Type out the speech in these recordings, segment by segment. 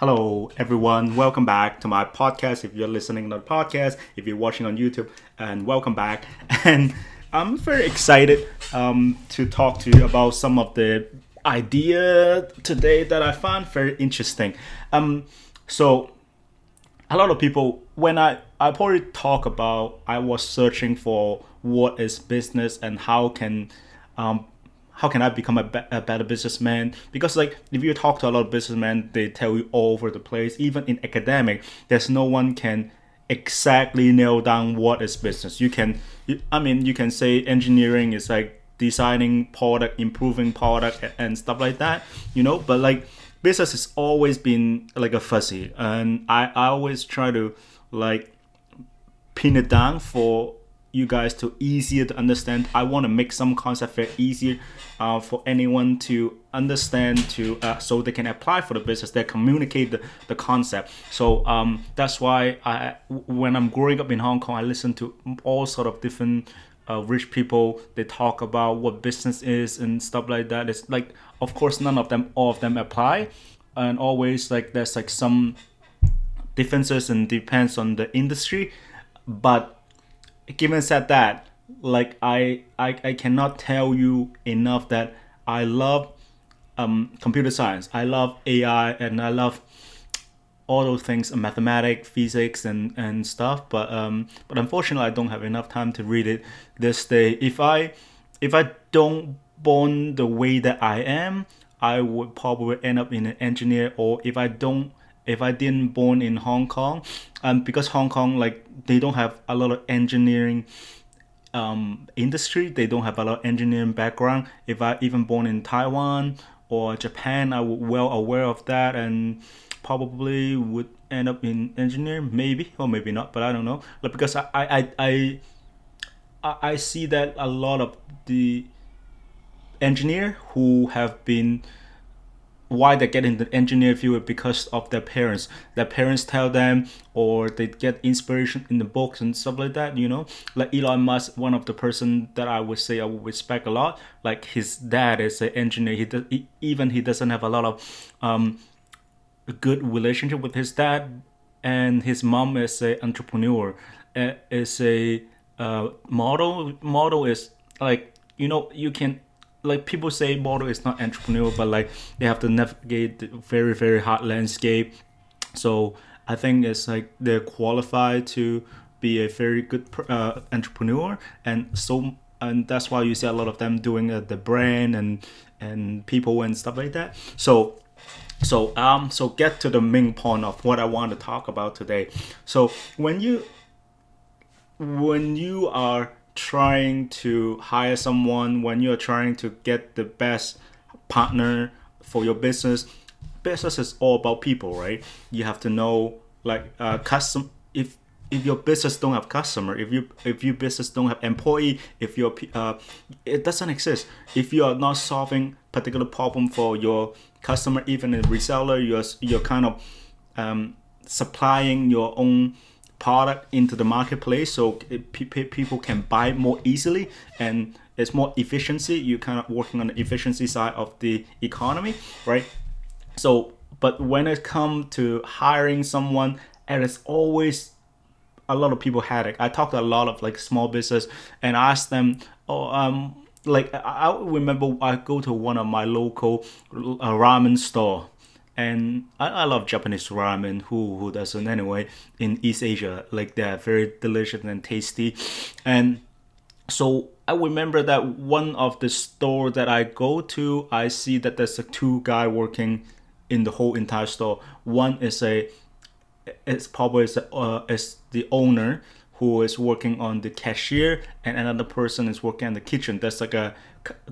Hello, everyone. Welcome back to my podcast. If you're listening to the podcast, if you're watching on YouTube, and welcome back. And I'm very excited to talk to you about some of the idea today that I found very interesting. So a lot of people, when I probably talk about, I was searching for what is business and how can I become a better businessman? Because like if you talk to a lot of businessmen, they tell you all over the place, even in academic, there's no one can exactly nail down what is business. You can say engineering is like designing product, improving product and stuff like that, but like business has always been like a fuzzy. And I always try to like pin it down for you guys to easier to understand. I want to make some concept very easier for anyone to understand, to so they can apply for the business, they communicate the concept. So that's why when I'm growing up in Hong Kong, I listen to all sort of different rich people. They talk about what business is and stuff like that. It's like, of course, all of them apply, and always like there's like some differences and depends on the industry. But given said that, like I cannot tell you enough that I love computer science, I love AI, and I love all those things, mathematics, physics, and stuff. But unfortunately, I don't have enough time to read it this day. If I don't born the way that I am, I would probably end up in an engineer. Or if I didn't born in Hong Kong, because Hong Kong, like they don't have a lot of engineering industry, they don't have a lot of engineering background. If I even born in Taiwan or Japan, I would well aware of that and probably would end up in engineering, maybe or maybe not, but I don't know. But because I see that a lot of the engineer who have been, why they get in the engineer field, because of their parents. Their parents tell them, or they get inspiration in the books and stuff like that, Like Elon Musk, one of the person that I would say I would respect a lot. Like his dad is an engineer. He doesn't have a lot of good relationship with his dad, and his mom is an entrepreneur. Is a model. Model is like, you can. Like people say model is not entrepreneur, but like they have to navigate the very, very hard landscape. So I think it's like they're qualified to be a very good entrepreneur. And that's why you see a lot of them doing the brand and people and stuff like that. So get to the main point of what I want to talk about today. So when you are trying to hire someone, when you're trying to get the best partner for your business is all about people, right? You have to know like custom, if your business don't have customer, if your business don't have employee, if your it doesn't exist. If you are not solving particular problem for your customer, even a reseller, you're kind of supplying your own product into the marketplace, so people can buy more easily, and it's more efficiency. You're kind of working on the efficiency side of the economy, right? So, but when it comes to hiring someone, and it's always a lot of people headache. I talked to a lot of like small business and asked them, like I remember I go to one of my local ramen store. And I love Japanese ramen, who doesn't anyway, in East Asia. Like they're very delicious and tasty. And so I remember that one of the store that I go to, I see that there's two guy working in the whole entire store. One is is the owner who is working on the cashier, and another person is working in the kitchen. That's like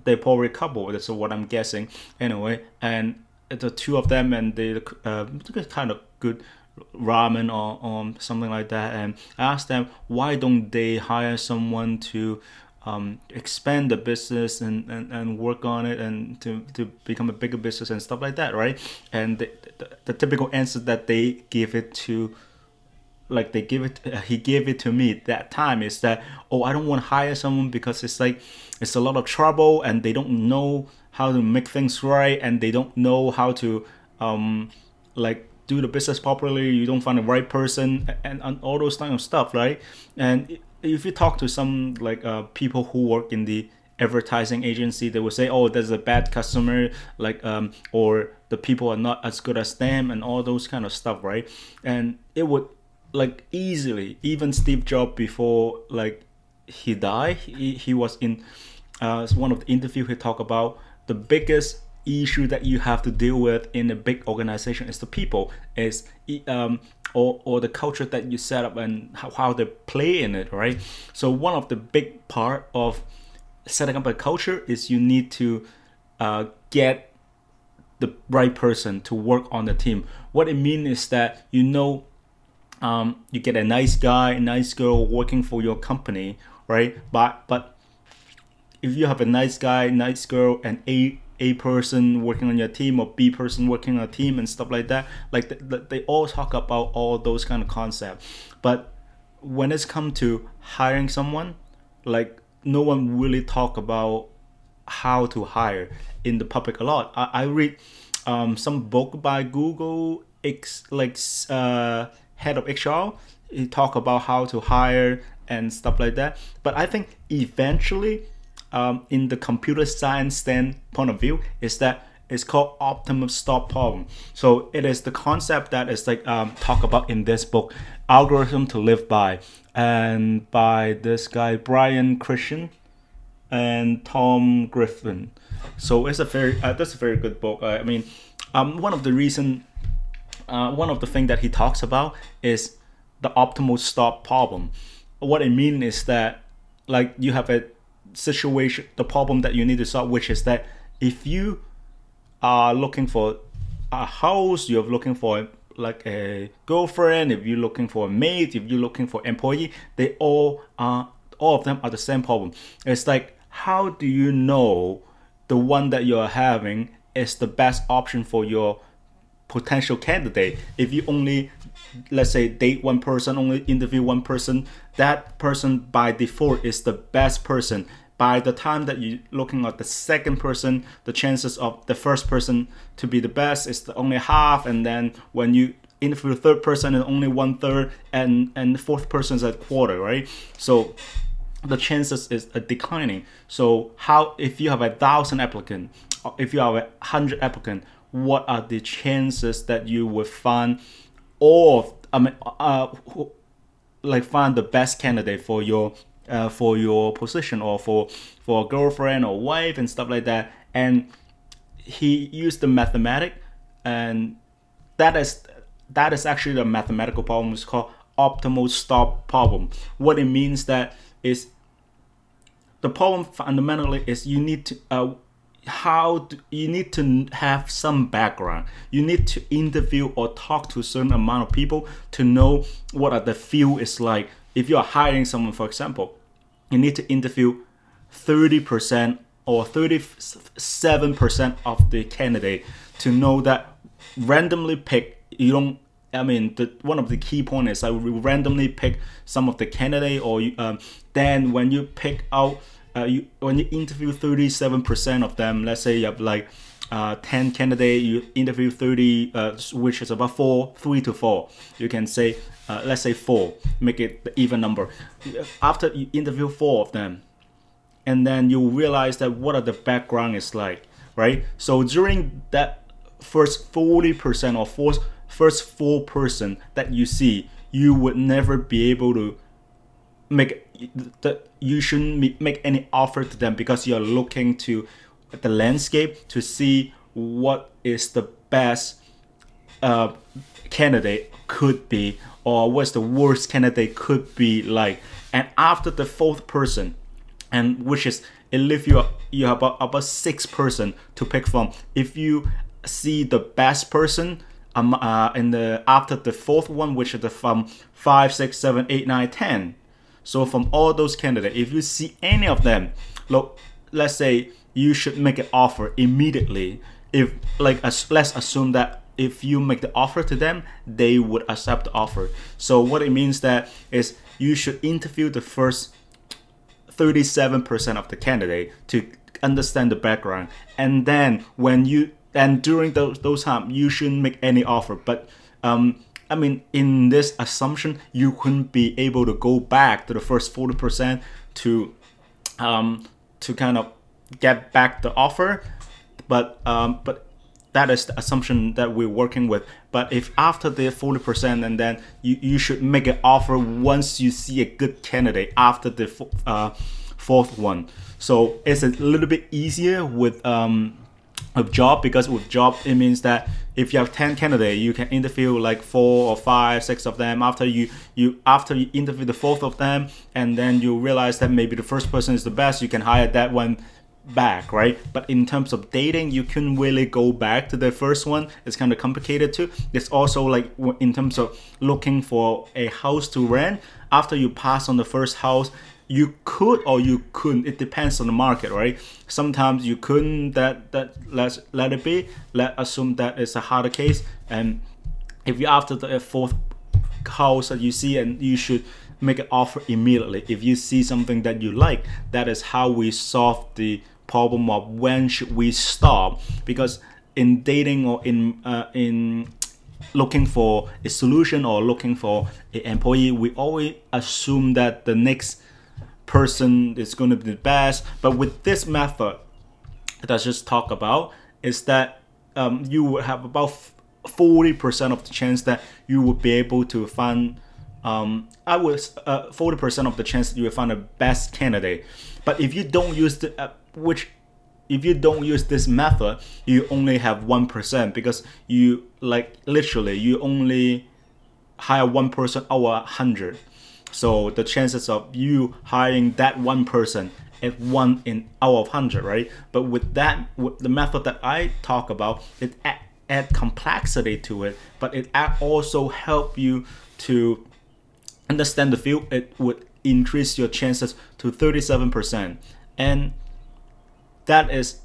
they're probably a couple, that's what I'm guessing anyway. And the two of them, and they kind of good ramen or something like that. And I asked them, why don't they hire someone to expand the business and work on it and to become a bigger business and stuff like that, right? And the typical answer that they give it to, like they give it, he gave it to me that time, is that, oh, I don't want to hire someone because it's like it's a lot of trouble, and they don't know how to make things right, and they don't know how to like do the business properly, you don't find the right person, and all those kind of stuff, right? And if you talk to some like people who work in the advertising agency, they will say, oh, there's a bad customer, like or the people are not as good as them, and all those kind of stuff, right? And it would like easily, even Steve Jobs before like he died, he was in one of the interviews, he talked about the biggest issue that you have to deal with in a big organization is the people, is or the culture that you set up and how they play in it, right? So one of the big part of setting up a culture is you need to get the right person to work on the team. What it means is that, you know, you get a nice guy, a nice girl working for your company, right? But if you have a nice guy, nice girl, and A person working on your team, or B person working on a team, and stuff like that, like they all talk about all those kind of concepts. But when it's come to hiring someone, like no one really talk about how to hire in the public a lot. I read some book by Google head of HR, he talk about how to hire and stuff like that. But I think eventually, in the computer science standpoint of view, is that it's called optimal stop problem. So it is the concept that is like talked about in this book, Algorithm to Live By, and by this guy Brian Christian and Tom Griffin. So it's that's a very good book. I mean, one of the things that he talks about is the optimal stop problem. What it means is that, like, you have a situation, the problem that you need to solve, which is that if you are looking for a house, you're looking for a girlfriend, if you're looking for a mate, if you're looking for employee, they all of them are the same problem. It's like, how do you know the one that you're having is the best option for your potential candidate? If you only, let's say, date one person, only interview one person, that person by default is the best person. By the time that you're looking at the second person, the chances of the first person to be the best is the only half, and then when you interview the third person, and only 1/3, and the fourth person is a quarter, right? So the chances is declining. So how, if you have 1,000 applicant, if you have 100 applicant, what are the chances that you will find find the best candidate for your position, or for a girlfriend or wife and stuff like that? And he used the mathematics, and that is actually the mathematical problem. It's called optimal stop problem. What it means that is, the problem fundamentally is you need to you need to have some background. You need to interview or talk to a certain amount of people to know what are the field is like. If you are hiring someone, for example, you need to interview 30% or 37% of the candidate to know that randomly pick. One of the key points is I will randomly pick some of the candidate, or then when you pick out. When you interview 37% of them, let's say you have 10 candidates, you interview 30, which is about 3 to 4. You can say, let's say 4, make it the even number. After you interview 4 of them, and then you realize that what are the background is like, right? So during that first 40% or first 4 person that you see, you would never be able to you shouldn't make any offer to them, because you're looking to the landscape to see what is the best candidate could be, or what's the worst candidate could be like. And after the 4th person, and which is, it leaves you have about 6 person to pick from. If you see the best person after the 4th one, which is from 5, 6, 7, 8, 9, 10. So from all those candidates, if you see any of them, look, let's say you should make an offer immediately. If let's assume that if you make the offer to them, they would accept the offer. So what it means that is you should interview the first 37% of the candidate to understand the background, and then during those time you shouldn't make any offer, but I mean, in this assumption, you couldn't be able to go back to the first 40% to kind of get back the offer, but that is the assumption that we're working with. But if after the 40%, and then you should make an offer once you see a good candidate after the fourth one. So it's a little bit easier with job, because with job it means that if you have 10 candidates, you can interview like 4 or 5, 6 of them. After you interview the fourth of them, and then you realize that maybe the first person is the best, you can hire that one back, right? But in terms of dating, you couldn't really go back to the first one. It's kind of complicated too. It's also like in terms of looking for a house to rent. After you pass on the first house, you could or you couldn't. It depends on the market, right? Sometimes you couldn't. Let it be. Let's assume that it's a harder case. And if you after the fourth house that you see, and you should make an offer immediately if you see something that you like. That is how we solve the problem of when should we stop. Because in dating or in looking for a solution or looking for an employee, we always assume that the next person is going to be the best. But with this method that I just talked about, is that you will have about 40% of the chance that you will be able to find 40% of the chance that you will find the best candidate. But if you don't use this method, you only have 1%, because you you only hire one person over 100. So the chances of you hiring that one person at 1 out of 100, right? But with the method that I talk about, it add complexity to it, but it also help you to understand the field. It would increase your chances to 37%, and that is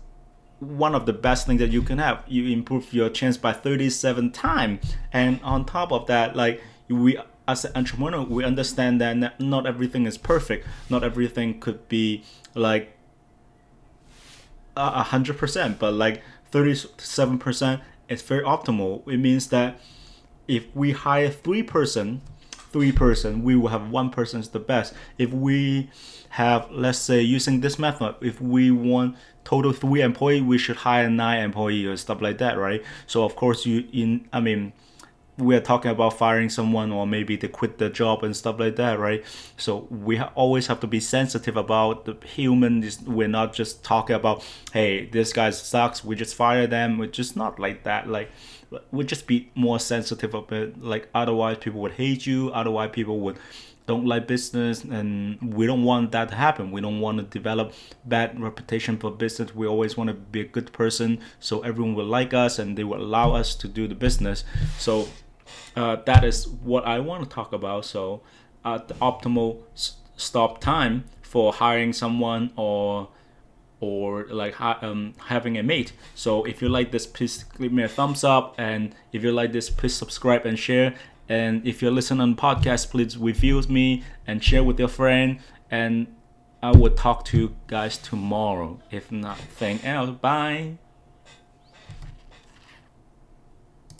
one of the best things that you can have. You improve your chance by 37 times, and on top of that, like we as an entrepreneur, we understand that not everything is perfect. Not everything could be like 100%, but like 37% is very optimal. It means that if we hire three person, we will have one person is the best. If we have, let's say, using this method, if we want total 3 employees, we should hire 9 employees or stuff like that, right? So of course we are talking about firing someone, or maybe they quit their job and stuff like that, right? So we always have to be sensitive about the human. We're not just talking about, hey, this guy sucks, we just fire them. We're just not like that. Like, we just be more sensitive of it. Like, otherwise people would hate you. Otherwise people would don't like business, and we don't want that to happen. We don't want to develop bad reputation for business. We always want to be a good person, so everyone will like us and they will allow us to do the business. So that is what I want to talk about. So the optimal stop time for hiring someone or like having a mate. So if you like this, please give me a thumbs up, and if you like this, please subscribe and share. And if you're listening on podcast, please review me and share with your friend. And I will talk to you guys tomorrow, if nothing else. Bye.